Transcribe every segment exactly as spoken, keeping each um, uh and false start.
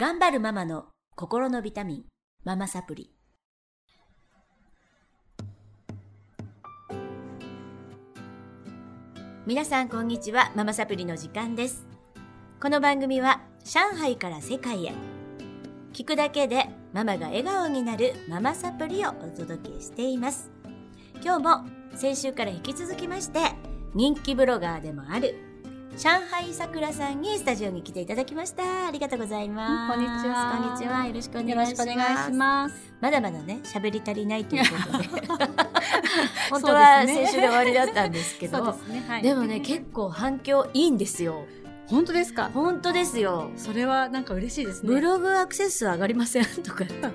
頑張るママの心のビタミン、ママサプリ。皆さんこんにちは、ママサプリの時間です。この番組は上海から世界へ、聞くだけでママが笑顔になるママサプリをお届けしています。今日も先週から引き続きまして、人気ブロガーでもある上海さくらさんにスタジオに来ていただきました。ありがとうございます。こんにちは。こんにちは。よろしくお願いします。よろしくお願いします。まだまだね、喋り足りないということで本当は先週で終わりだったんですけど、そうですね、はい、でもね、結構反響いいんですよ。本当ですか？本当ですよ。それはなんか嬉しいですね。ブログアクセス上がりませんとか。ブログ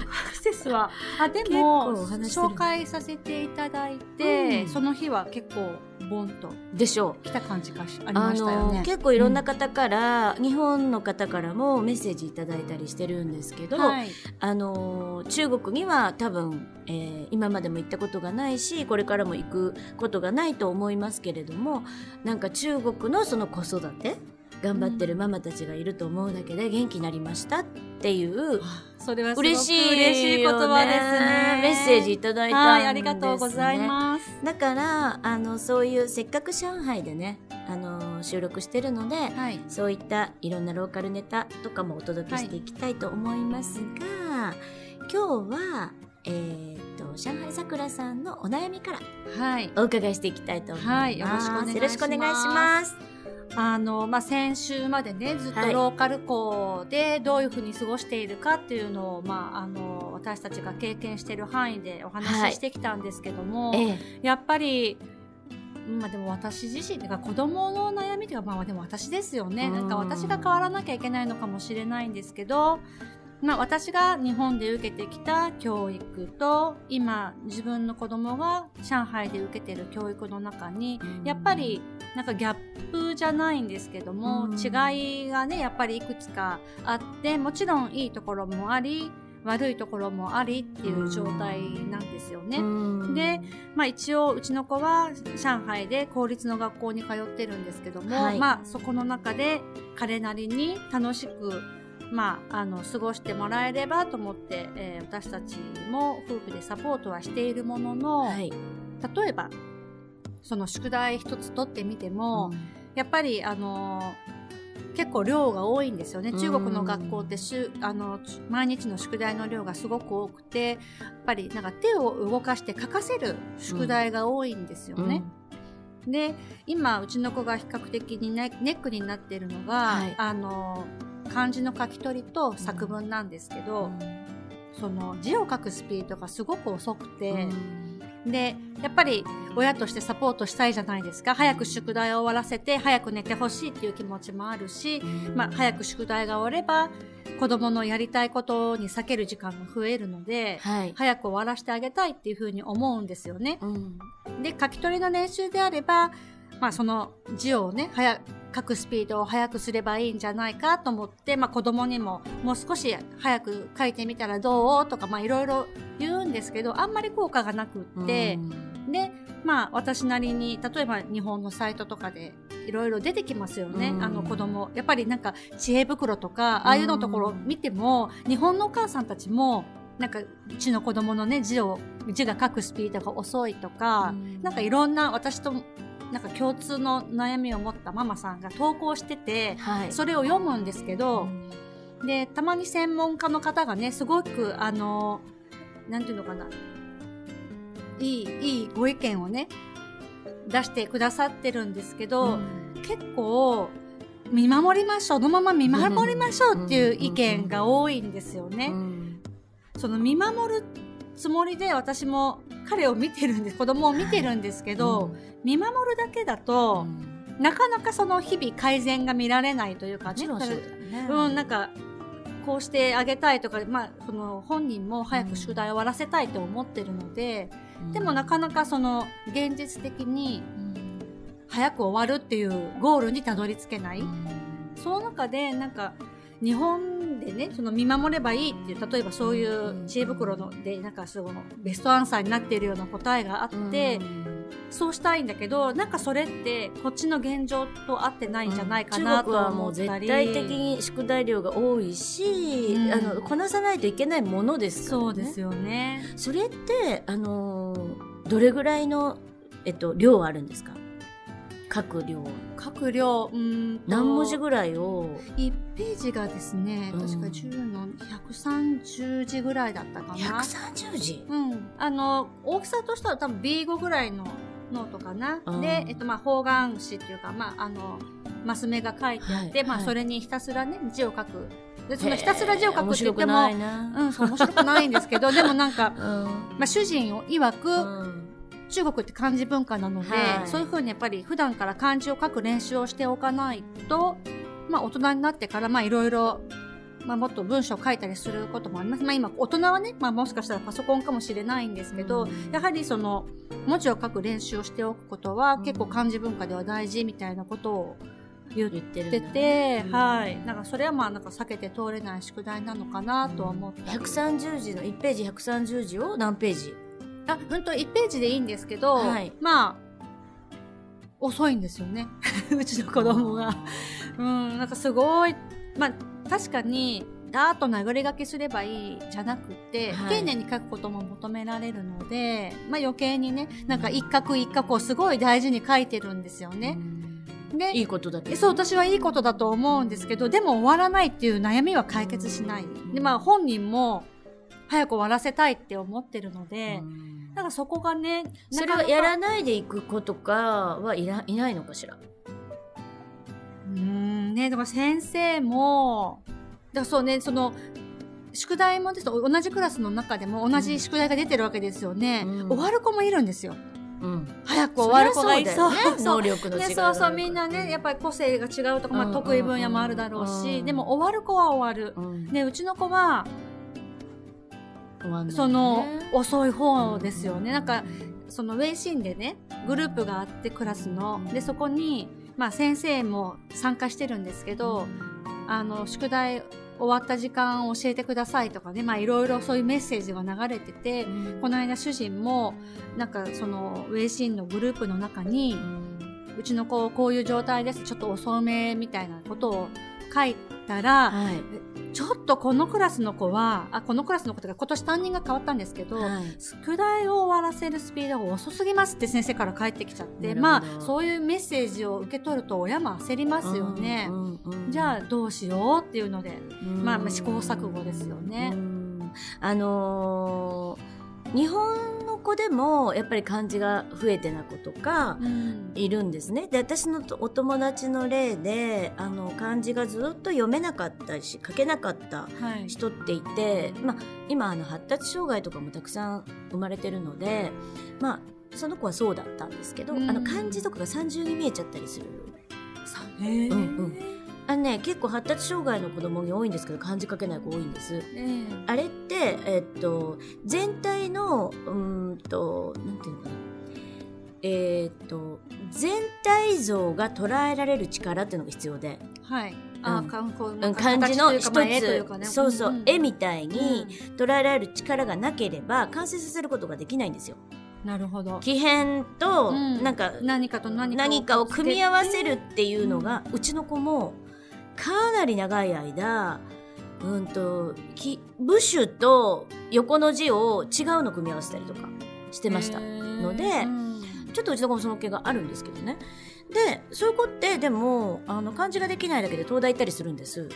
アクセスは、あ、でも、紹介させていただいて、うん、その日は結構、ボンとでしょう。来た感じがありましたよね。結構いろんな方から、うん、日本の方からもメッセージいただいたりしてるんですけど、はい、あの中国には多分、えー、今までも行ったことがないし、これからも行くことがないと思いますけれども、なんか中国のその子育て頑張ってるママたちがいると思うだけで元気になりましたっていう、それはすごく嬉しい言葉ですね。メッセージいただいたんですね。ありがとうございます。だからあのそういう、せっかく上海でね、あの収録してるので、はい、そういったいろんなローカルネタとかもお届けしていきたいと思いますが、はい、今日はえー、と上海さくらさんのお悩みからお伺いしていきたいと思います、はいはい、よろしくお願いします。あのまあ、先週までね、ずっとローカル校でどういうふうに過ごしているかっていうのを、まあ、あの私たちが経験している範囲でお話ししてきたんですけども、はい、ええ、やっぱり、まあ、でも私自身が子供の悩みというか、まあ、でも私ですよね。なんか私が変わらなきゃいけないのかもしれないんですけど、まあ、私が日本で受けてきた教育と今自分の子供が上海で受けている教育の中にやっぱりなんかギャップじゃないんですけども、違いがねやっぱりいくつかあって、もちろんいいところもあり悪いところもありっていう状態なんですよね。で、まあ一応うちの子は上海で公立の学校に通ってるんですけども、はい、まあそこの中で彼なりに楽しくまあ、あの過ごしてもらえればと思って、えー、私たちも夫婦でサポートはしているものの、はい、例えばその宿題一つ取ってみても、うん、やっぱりあの結構量が多いんですよね。中国の学校ってしゅ、あの毎日の宿題の量がすごく多くて、やっぱりなんか手を動かして書かせる宿題が多いんですよね、うんうん、で今うちの子が比較的にネックになっているのが、はい、あの漢字の書き取りと作文なんですけど、うん、その字を書くスピードがすごく遅くて、うん、でやっぱり親としてサポートしたいじゃないですか。早く宿題を終わらせて早く寝てほしいっていう気持ちもあるし、うん、まあ、早く宿題が終われば子供のやりたいことに割ける時間が増えるので、はい、早く終わらせてあげたいっていうふうに思うんですよね、うん、で書き取りの練習であれば、まあ、その字をね早く書くスピードを速くすればいいんじゃないかと思って、まあ、子供にももう少し早く書いてみたらどうとか、まあ、いろいろ言うんですけど、あんまり効果がなくって、で、まあ、私なりに例えば日本のサイトとかでいろいろ出てきますよね、あの子供やっぱりなんか知恵袋とかああいうのところを見ても、日本のお母さんたちもなんかうちの子供のね字を字が書くスピードが遅いとか、なんかいろんな私となんか共通の悩みを持ったママさんが投稿してて、はい、それを読むんですけど、うん、でたまに専門家の方がねすごくあのなんていうのかないい、いいご意見をね出してくださってるんですけど、うん、結構見守りましょう、そのまま見守りましょうっていう意見が多いんですよね、うんうん、その見守るつもりで私も彼を見てるんです、子供を見てるんですけど、はい、うん、見守るだけだと、うん、なかなかその日々改善が見られないというか、ね、もちろんそうだね、うん、なんかこうしてあげたいとか、まあ、その本人も早く宿題を終わらせたいと思ってるので、うん、でもなかなかその現実的に早く終わるっていうゴールにたどり着けない、うん、その中でなんか日本でね、その見守ればいいっていう、例えばそういう知恵袋のでなんかそのベストアンサーになっているような答えがあって、うん、そうしたいんだけど、なんかそれってこっちの現状と合ってないんじゃないかなと思ったり、うん、中国はもう絶対的に宿題量が多いし、うん、あのこなさないといけないものですからね。そうですよね。それってあのどれぐらいの、えっと、量あるんですか？各量各量うん何文字ぐらいをいちページがですね、うん、確かじゅうのひゃくさんじゅうじぐらいだったかな。ひゃくさんじゅうじ、うん、あの大きさとしては多分 ビーご ぐらいのノートかな、うん、で、えっとまあ、方眼紙っていうか、まあ、あのマス目が書いてあって、はいまあ、それにひたすらね字を書く。でそのひたすら字を書くって言っても面白くないな、うん、そう面白くないんですけどでもなんか、うんまあ、主人を曰く、うん中国って漢字文化なので、はい、そういう風にやっぱり普段から漢字を書く練習をしておかないと、まあ、大人になってからいろいろもっと文章を書いたりすることもあります、まあ、今大人はね、まあ、もしかしたらパソコンかもしれないんですけど、うん、やはりその文字を書く練習をしておくことは結構漢字文化では大事みたいなことを言ってて、うん、はい、なんかそれはまあなんか避けて通れない宿題なのかなとは思って、うん、ひゃくさんじゅうじのいちページひゃくさんじゅうじを何ページ？あ、ほんといちページでいいんですけど、はい、まあ遅いんですよねうちの子供がうんなんかすごい、まあ、確かにダーッと殴り書きすればいいじゃなくて、はい、丁寧に書くことも求められるので、まあ、余計にねなんか一画一画をすごい大事に書いてるんですよね。でいいことだけどそう私はいいことだと思うんですけど、でも終わらないっていう悩みは解決しないで、まあ、本人も早く終わらせたいって思ってるので、うん、なんかそこがね、それをやらないでいく子とかはいら、いないのかしら。うーんね、だから先生もだからそうね、その宿題もですと同じクラスの中でも同じ宿題が出てるわけですよね、うん、終わる子もいるんですよ、うん、早く終わる子がいそう、能力の違いがあるからね、そうそうみんなねやっぱり個性が違うとか、まあ、得意分野もあるだろうし、うんうんうん、でも終わる子は終わる、うん、でうちの子はね、その遅い方ですよね、うん、なんかそのウェイシーンでねグループがあってクラスのでそこに、まあ、先生も参加してるんですけど、うん、あの宿題終わった時間を教えてくださいとかね、まあ、いろいろそういうメッセージが流れてて、うん、この間主人もなんかそのウェイシーンのグループの中に、うん、うちの子こういう状態ですちょっと遅めみたいなことを書いたら、はい、ちょっとこのクラスの子はあこのクラスの子とか今年担任が変わったんですけど、はい、宿題を終わらせるスピードが遅すぎますって先生から返ってきちゃって、まあそういうメッセージを受け取ると親も焦りますよね、うんうんうん、じゃあどうしようっていうので、うんまあ、試行錯誤ですよね、うん、あのー、日本の子でもやっぱり漢字が増えてな子とかいるんですね、うん、で私のお友達の例であの漢字がずっと読めなかったし書けなかった人っていて、はいまあ、今あの発達障害とかもたくさん生まれてるので、まあ、その子はそうだったんですけど、うん、あの漢字とかが三重に見えちゃったりする、へー、うんうんあのね、結構発達障害の子供に多いんですけど漢字書けない子多いんです、えー、あれって、えー、っと全体のうーんとなんていうのかな、えー、っと全体像が捉えられる力っていうのが必要で、はいあうん、あ漢字の一つ、絵というかね、そうそう、うん、絵みたいに捉えられる力がなければ完成させることができないんですよ。なるほど。奇変と、うん、なんか何かと何かを、何かを組み合わせるっていうのが、うん、うちの子もかなり長い間、うんと、き、部首と横の字を違うの組み合わせたりとかしてましたので、うん、ちょっとうちの子もその気があるんですけどね。で、そういう子ってでもあの漢字ができないだけで東大行ったりするんです。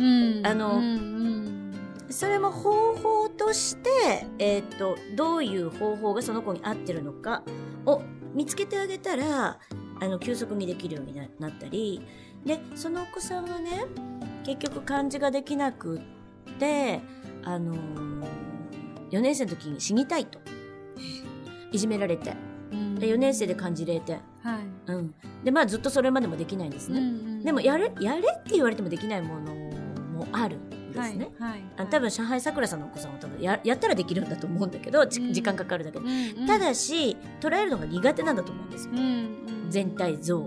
うん、あの、うんうん、それも方法として、えーと、どういう方法がその子に合ってるのかを見つけてあげたら、あの急速にできるようになったり。でそのお子さんはね結局漢字ができなくって、あのー、よねん生の時に死にたいといじめられて、うん、でよねん生で漢字れいてん、はいうんでまあ、ずっとそれまでもできないんですね、うんうん、でもやれ、やれって言われてもできないものもあるんですね、はいはい、あ多分上海桜さんのお子さんは多分 や, やったらできるんだと思うんだけど、うん、時間かかるだけで、うんうん、ただし捉えるのが苦手なんだと思うんですよ、うんうん、全体像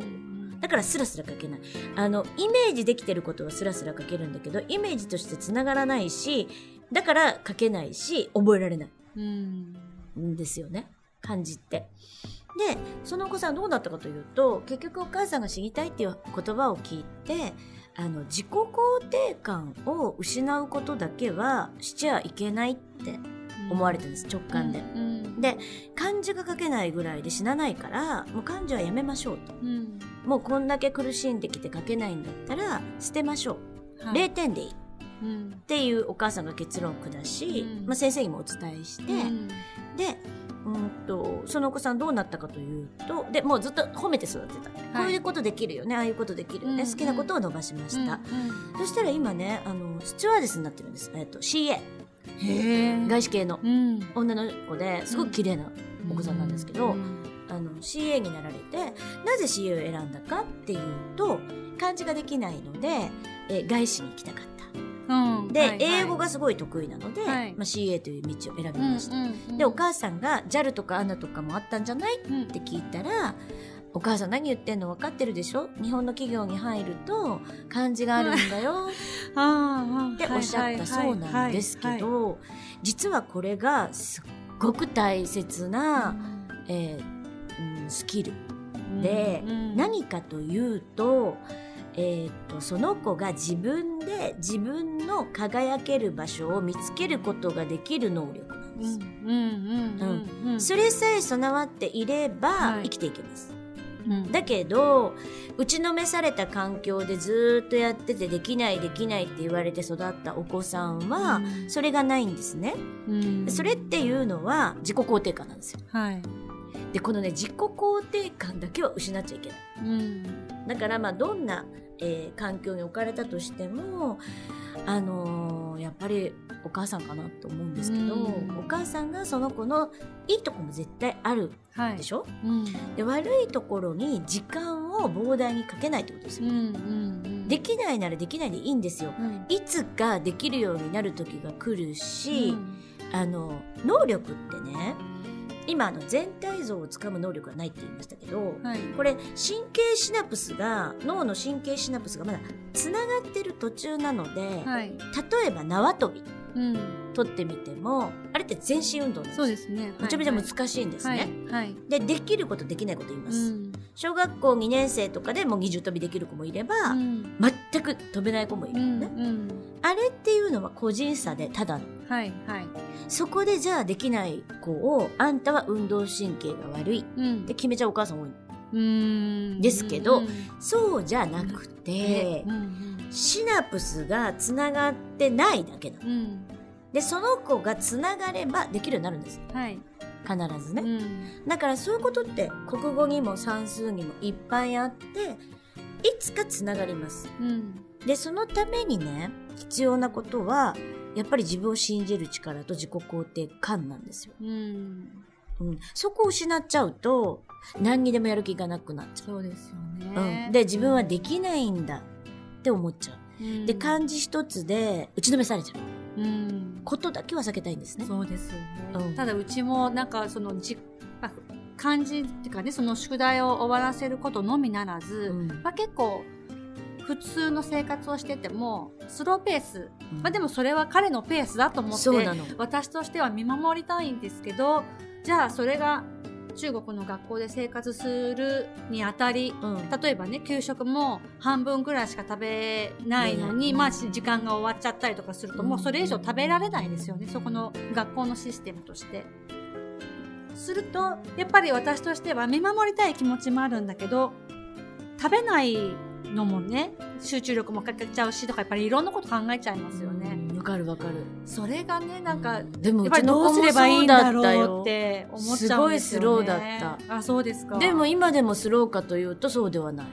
だからスラスラ書けない。あのイメージできてることはスラスラ書けるんだけどイメージとしてつながらないしだから書けないし覚えられない、うんですよね漢字って。でそのお子さんどうなったかというと、結局お母さんが死にたいっていう言葉を聞いて、あの自己肯定感を失うことだけはしちゃいけないって思われたんです、うん、直感で、うんうん、で漢字が書けないぐらいで死なないからもう漢字はやめましょうと、うん、もうこんだけ苦しんできて書けないんだったら捨てましょう、はい、れいてんでいい、うん、っていうお母さんが結論を下し、うんまあ、先生にもお伝えして、うん、でうんとそのお子さんどうなったかというと、でもうずっと褒めて育てた、はい、こういうことできるよね、ああいうことできるよね、うんうん、好きなことを伸ばしました、うんうん、そしたら今ねあのスチュワーデスになってるんです、えっと、シーエー へ外資系の、うん、女の子ですごく綺麗なお子さんなんですけど、うんうん、あの シーエー になられて、なぜ シーエー を選んだかっていうと漢字ができないので、え外資に行きたかった、うん、で、はいはい、英語がすごい得意なので、はいまあ、シーエー という道を選びました、うんうんうん、でお母さんが ジャル とか エーエヌエー とかもあったんじゃないって聞いたら、うん、お母さん何言ってんの分かってるでしょ、日本の企業に入ると漢字があるんだよっておっしゃったそうなんですけど、実はこれがすっごく大切な、うんえーうん、スキルで、うんうん、何かというとえー、とその子が自分で自分の輝ける場所を見つけることができる能力なんです、うんうん、それさえ備わっていれば生きていけます、はい、だけど打ちのめされた環境でずっとやっててできないできないって言われて育ったお子さんはそれがないんですね、うん、それっていうのは自己肯定感なんですよ、はい、でこのね自己肯定感だけは失っちゃいけない、うん、だからまあどんなえー、環境に置かれたとしても、あのー、やっぱりお母さんかなと思うんですけど、うん、お母さんがその子のいいところも絶対あるでしょ、はいうん、で悪いところに時間を膨大にかけないってことですよ、うんうんうん、できないならできないでいいんですよ、うん、いつかできるようになる時が来るし、うん、あの能力ってね今あの全体像をつかむ能力はないって言いましたけど、はい、これ神経シナプスが脳の神経シナプスがまだつながってる途中なので、はい、例えば縄跳び、うん、取ってみてもあれって全身運動なんです。そうですね、はい、めちゃめちゃ難しいんですね、はいはい、で、できることできないこと言います、うん、小学校にねん生とかでもう二重跳びできる子もいれば、うん、全く跳べない子もいるよね、うんうん、あれっていうのは個人差でただの、はいはい、そこでじゃあできない子をあんたは運動神経が悪いって決めちゃうお母さん多い、うん、ですけど、うん、そうじゃなくて、うんうん、シナプスがつながってないだけなの、うん、でその子がつながればできるようになるんです、はい、必ずね、うん、だからそういうことって国語にも算数にもいっぱいあっていつかつながります、うん、でそのためにね必要なことはやっぱり自分を信じる力と自己肯定感なんですよ、うんうん、そこを失っちゃうと何にでもやる気がなくなっちゃう。そうですよね、うん、で自分はできないんだって思っちゃう、うん、で漢字一つで打ちのめされちゃう、うん、ことだけは避けたいんですね。そうですよね、うん、ただうちもなんかそのじ漢字っていうかねその宿題を終わらせることのみならず、うんまあ、結構普通の生活をしててもスローペース、うんまあ、でもそれは彼のペースだと思って私としては見守りたいんですけど、じゃあそれが中国の学校で生活するにあたり、うん、例えばね給食も半分ぐらいしか食べないのに、うんまあ、時間が終わっちゃったりとかすると、うん、もうそれ以上食べられないですよね、そこの学校のシステムとしてするとやっぱり私としては見守りたい気持ちもあるんだけど食べないのもね集中力もかけちゃうしとかやっぱりいろんなこと考えちゃいますよね。わ、うん、かるわかる。それがねなんか、うん、でもやっぱりどうすればいいんだろうって思っちゃうんですよね。すごいスローだった。あ、そうですか。でも今でもスローかというとそうではない、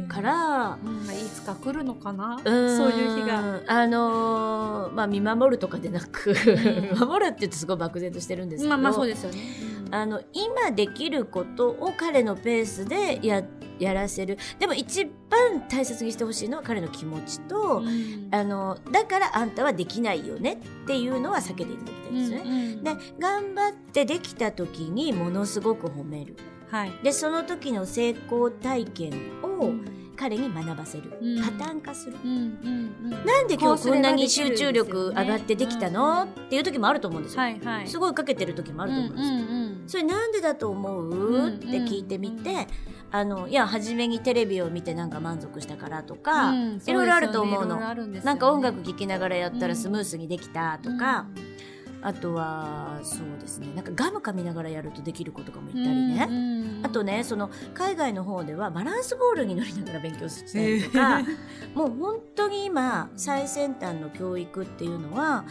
うん、から、うん、いつか来るのかな、うん、そういう日があのー、まあ見守るとかでなく守るって言ってすごい漠然としてるんですけど、まあまあそうですよね。あの今できることを彼のペースでややらせる。でも一番大切にしてほしいのは彼の気持ちと、うん、あのだからあんたはできないよねっていうのは避けていただきたいんですね、うんうん、で頑張ってできた時にものすごく褒める、はい、でその時の成功体験を彼に学ばせる、うん、パターン化する、うんうんうん、なんで今日こんなに集中力上がってできたの、うんうん、っていう時もあると思うんですよ、はいはい、すごいかけてる時もあると思うんですけど、うんうんうん、それなんでだと思うって聞いてみて、あのいや初めにテレビを見てなんか満足したからとか、うん、いろいろあると思うの、ね、なんか音楽聴きながらやったらスムースにできたとか、うん、あとはそうですね、なんかガム噛みながらやるとできることかも言ったりね、うんうん、あとねその海外の方ではバランスボールに乗りながら勉強したりとか、えー、もう本当に今最先端の教育っていうのは、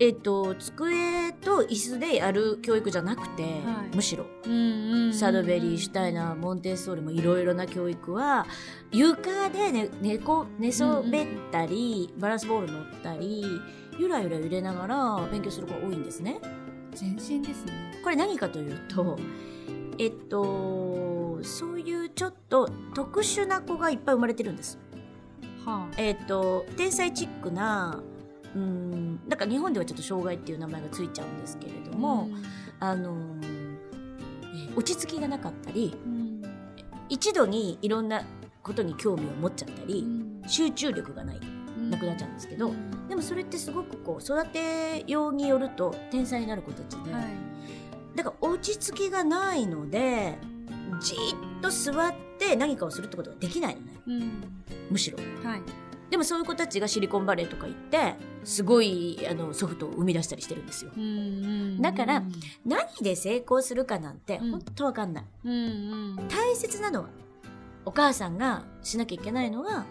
えっと、机と椅子でやる教育じゃなくて、はい、むしろ、うんうんうん、サドベリー、シュタイナー、モンテッソーリもいろいろな教育は床で 寝, 寝, こ寝そべったり、うんうん、バランスボール乗ったりゆらゆら揺れながら勉強する子が多いんですね。全身ですね。これ何かというと、えっと、そういうちょっと特殊な子がいっぱい生まれてるんです、はあ、えっと、天才チックな、うん、だから日本ではちょっと障害っていう名前がついちゃうんですけれども、うん、あの落ち着きがなかったり、うん、一度にいろんなことに興味を持っちゃったり、うん、集中力がない、うん、なくなっちゃうんですけど、うん、でもそれってすごくこう育てようによると天才になる子たちで、はい、だから落ち着きがないのでじっと座って何かをするってことができないのね、うん、むしろ、はい、でもそういう子たちがシリコンバレーとか行ってすごいあのソフトを生み出したりしてるんですよ。うん、だから何で成功するかなんて本当分かんない、うんうんうん、大切なのはお母さんがしなきゃいけないのは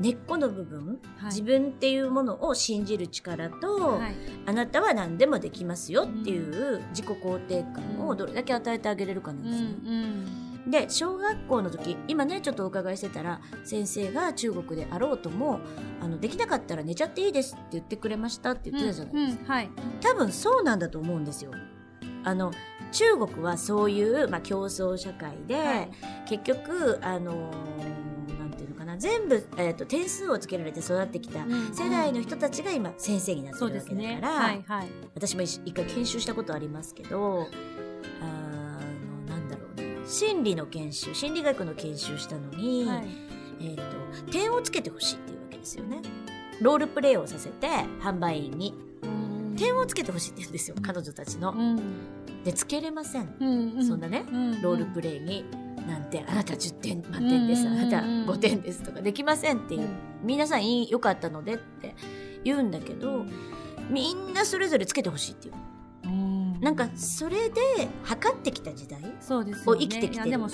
根っこの部分、はい、自分っていうものを信じる力と、はい、あなたは何でもできますよっていう自己肯定感をどれだけ与えてあげれるかなんですね、うんうんうん、で小学校の時、今ねちょっとお伺いしてたら先生が中国であろうともあのできなかったら寝ちゃっていいですって言ってくれましたって言ってたじゃないですか、うんうん、はい、多分そうなんだと思うんですよ。あの中国はそういう、まあ、競争社会で、はい、結局あのー、なんていうのかな、全部、えーと、点数をつけられて育ってきた世代の人たちが今先生になってるわけだから、うんうん、はいはい、私も一回研修したことありますけど、あ心理の研修、心理学の研修したのに、はい、えーと、点をつけてほしいっていうわけですよね。ロールプレイをさせて販売員に点をつけてほしいって言うんですよ、彼女たちの、うん、でつけれません、うんうん、そんなね、うんうん、ロールプレイになんてあなたじゅってん満点です、うんうんうん、あなたごてんですとかできませんっていう、うん、皆さん良かったのでって言うんだけど、みんなそれぞれつけてほしいっていう、なんかそれで測ってきた時代を生きてきてる。だか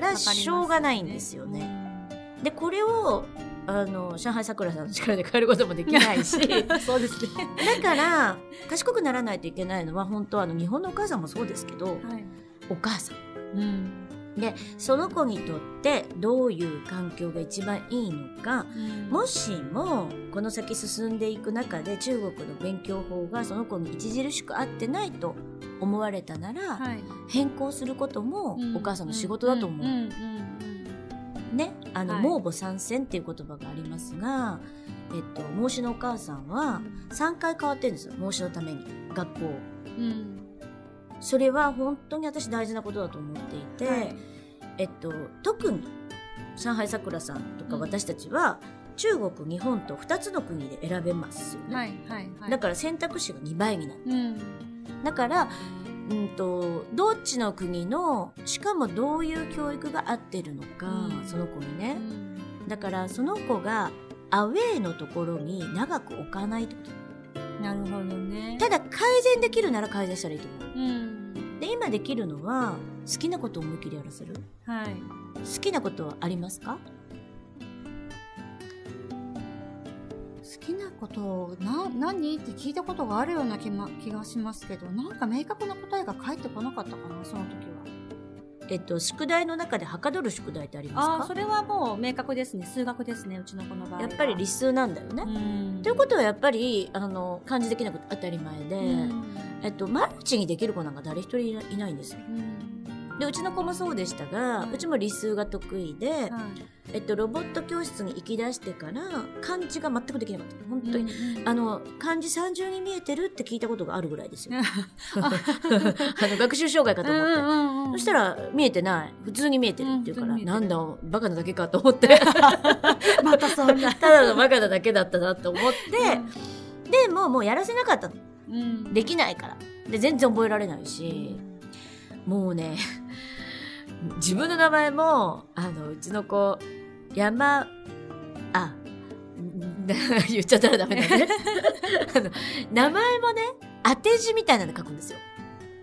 らしょうがないんですよね。でこれをあの上海桜さんの力で変えることもできないしそうですねだから賢くならないといけないのは本当はあの日本のお母さんもそうですけど、はい、お母さん、うん、でその子にとってどういう環境が一番いいのか、うん、もしもこの先進んでいく中で中国の勉強法がその子に著しく合ってないと思われたなら、はい、変更することもお母さんの仕事だと思う、うんうんうん、ね、あの、はい、孟母三遷っていう言葉がありますが、えっと、孟子のお母さんはさんかい変わってるんですよ、孟子のために学校、うん、それは本当に私大事なことだと思っていて、はい、えっと、特に上海桜さんとか私たちは、うん、中国、日本とふたつの国で選べますよね、はいはいはい、だから選択肢がにばいになって、うん、だから、うん、とどっちの国のしかもどういう教育が合ってるのか、うん、その子にね、うん、だからその子がアウェーのところに長く置かないってこと。なるほどね。ただ改善できるなら改善したらいいと思う、うん、で今できるのは好きなことを思いっきりやらせる、はい、好きなことはありますか？好きなことな何って聞いたことがあるような 気,、ま、気がしますけど、なんか明確な答えが返ってこなかったかな、その時は。えっと宿題の中ではかどる宿題ってありますか？あ、それはもう明確ですね、数学ですね、うちの子の場合はやっぱり理数なんだよね。うんということはやっぱりあの漢字できなくて当たり前で、えっと、マルチにできる子なんか誰一人い な, いないんですよ。うんでうちの子もそうでしたが、うん、うちも理数が得意で、はい、えっと、ロボット教室に行き出してから漢字が全くできなかった。本当に、うん、あの漢字三重に見えてるって聞いたことがあるぐらいですよ。あの学習障害かと思って、うんうんうん、そしたら見えてない、普通に見えてるっていうから、うん、なんだバカなだけかと思ってまたそんなただのバカなだけだったなと思って、うん、でもうもうやらせなかったの、うん、できないからで全然覚えられないし、もうね自分の名前もあのうちの子山あ言っちゃったらダメだねあの名前もね当て字みたいなの書くんですよ。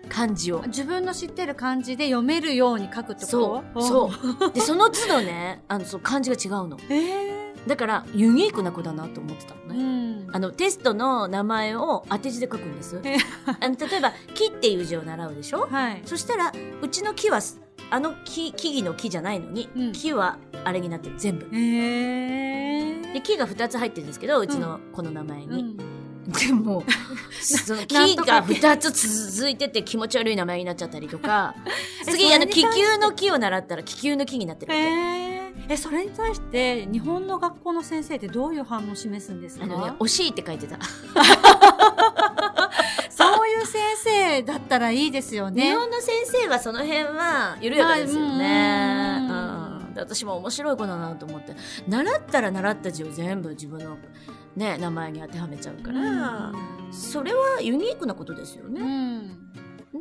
漢字を自分の知ってる漢字で読めるように書くってこと。そうそうでその都度ねあのそう漢字が違うの、えー、だからユニークな子だなと思ってたのね。あのテストの名前を当て字で書くんです、えー、あの例えば木っていう字を習うでしょ、はい、そしたらうちの木はあの 木, 木々の木じゃないのに、うん、木はあれになってる全部、えー、で木がふたつ入ってるんですけどうちの子の名前に、うんうんでもその木がふたつ続いてて気持ち悪い名前になっちゃったりとか次あの気球の木を習ったら気球の木になってるわけ、えー、えそれに対して日本の学校の先生ってどういう反応を示すんですか？あの、ね、惜しいって書いてたそういう先生だったらいいですよね。日本の先生はその辺は緩やかですよね、うんうん、私も面白い子だなと思って習ったら習った字を全部自分のね、名前に当てはめちゃうから、うん、それはユニークなことですよね、うん、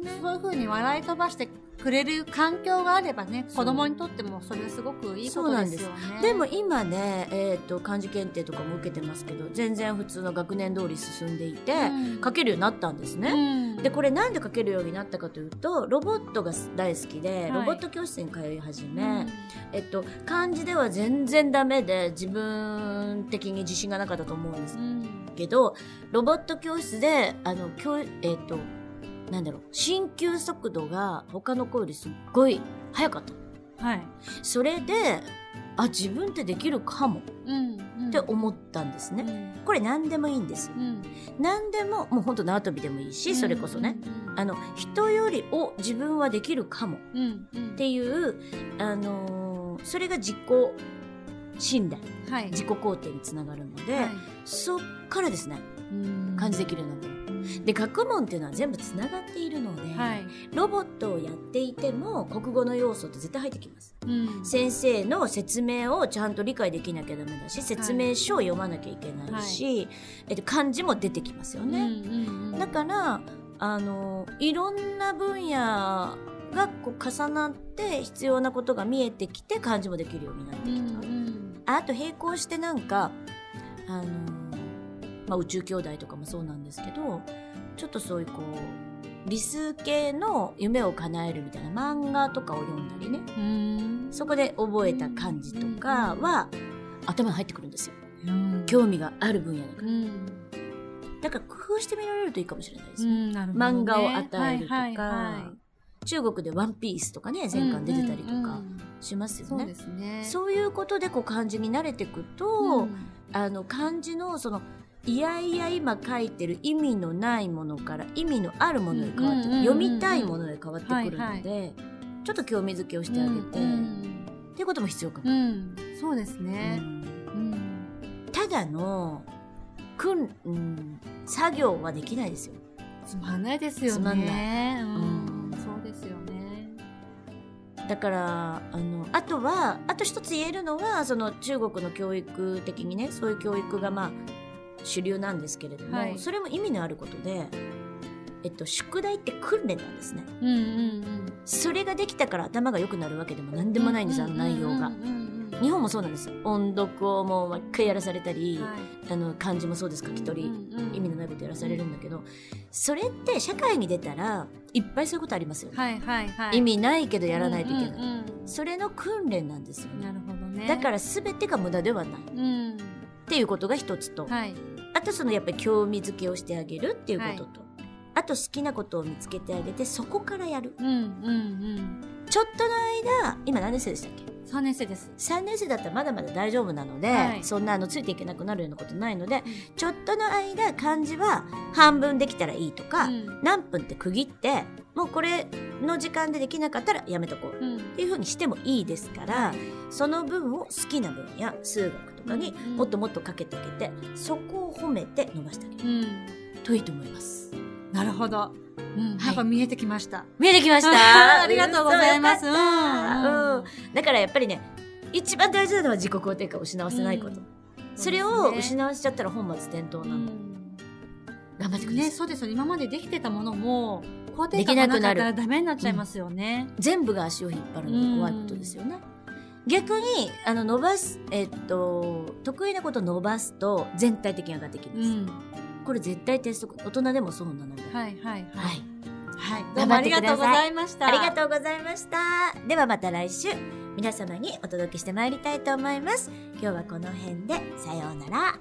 ねそういう風に笑い飛ばしてくれる環境があればね子供にとってもそれはすごくいいことですよね。そうなんです。でも今ね、えー、と漢字検定とかも受けてますけど全然普通の学年通り進んでいて、うん、書けるようになったんですね、うん、でこれなんで書けるようになったかというとロボットが大好きでロボット教室に通い始め、はいえー、と漢字では全然ダメで自分的に自信がなかったと思うんですけど、うん、ロボット教室であの教えっ、ー、となんだろう進級速度が他の子よりすっごい速かった、はい、それであ自分ってできるかも、うんうん、って思ったんですね、うん、これ何でもいいんです、うん、何でももう本当縄跳びでもいいし、うん、それこそね、うん、あの人よりを自分はできるかも、うんうん、っていう、あのー、それが自己信頼、はい、自己肯定につながるので、はい、そっからですね漢字できるようになったで学問っていうのは全部つながっているので、はい、ロボットをやっていても国語の要素って絶対入ってきます、うん、先生の説明をちゃんと理解できなきゃダメだし説明書を読まなきゃいけないし、はいえっと、漢字も出てきますよね、うんうんうん、だからあのいろんな分野がこう重なって必要なことが見えてきて漢字もできるようになってきた、うんうん、あと並行してなんかあのまあ、宇宙兄弟とかもそうなんですけどちょっとそういうこう理数系の夢を叶えるみたいな漫画とかを読んだりねうーんそこで覚えた漢字とかは頭に入ってくるんですよ。うん興味がある分野だからうんだから工夫してみられるといいかもしれないです、ねうんなるほどね、漫画を与えるとか、はいはいはい、中国でワンピースとかね全巻出てたりとかしますよね、うんうんうん、そうですね。そういうことでこう漢字に慣れていくと、うん、あの漢字のそのいやいや今書いてる意味のないものから意味のあるものに変わって、うんうんうんうん、読みたいものに変わってくるので、はいはい、ちょっと興味づけをしてあげて、うんうん、っていうことも必要かも、うん、そうですね、うんうん、ただのくん、うん、作業はできないですよ。つまんないですよね。つまんない、うんうん、そうですよね。だからあのあとはあと一つ言えるのはその中国の教育的にねそういう教育がまあ主流なんですけれども、はい、それも意味のあることで、えっと、宿題って訓練なんですね、うんうんうん、それができたから頭が良くなるわけでも何でもないんです。あの内容が日本もそうなんですよ。音読をもう毎回やらされたり、はい、あの漢字もそうです。書き取り、うんうんうん、意味のないことやらされるんだけどそれって社会に出たらいっぱいそういうことありますよね、はいはいはい、意味ないけどやらないといけない、うんうんうん、それの訓練なんですよね。なるほどね。だから全てが無駄ではない、うん、っていうことが一つと、はい、あとそのやっぱり興味づけをしてあげるっていうことと、はい、あと好きなことを見つけてあげてそこからやる、うんうんうん、ちょっとの間今何年生でしたっけ？さんねん生です。さんねん生だったらまだまだ大丈夫なので、はい、そんなあのついていけなくなるようなことないので、うん、ちょっとの間漢字は半分できたらいいとか、うん、何分って区切ってもうこれの時間でできなかったらやめとこう、うん、っていう風にしてもいいですから、うん、その分を好きな分野数学とかにもっともっとかけてあげて、うん、そこを褒めて伸ばしてあげる、うん、といいと思います。なるほど、うんはい、やっぱ見えてきました。見えてきました。ありがとうございます。うんうんうん、だからやっぱりね一番大事なのは自己肯定感を失わせないこと、うん そ, ね、それを失わせちゃったら本末転倒なの、うん、頑張ってください、ね、そうですよね。今までできてたものも肯定感がなかったらダメになっちゃいますよね、うん、全部が足を引っ張るのが怖いことですよね。逆にあの伸ばす、えっと、得意なことを伸ばすと全体的に上がってきます、うん、これ絶対テスト大人でもそうなので、はいはいはい、はいはい、どうもありがとうございました。ありがとうございました。ではまた来週、皆様にお届けしてまいりたいと思います。今日はこの辺で、さようなら。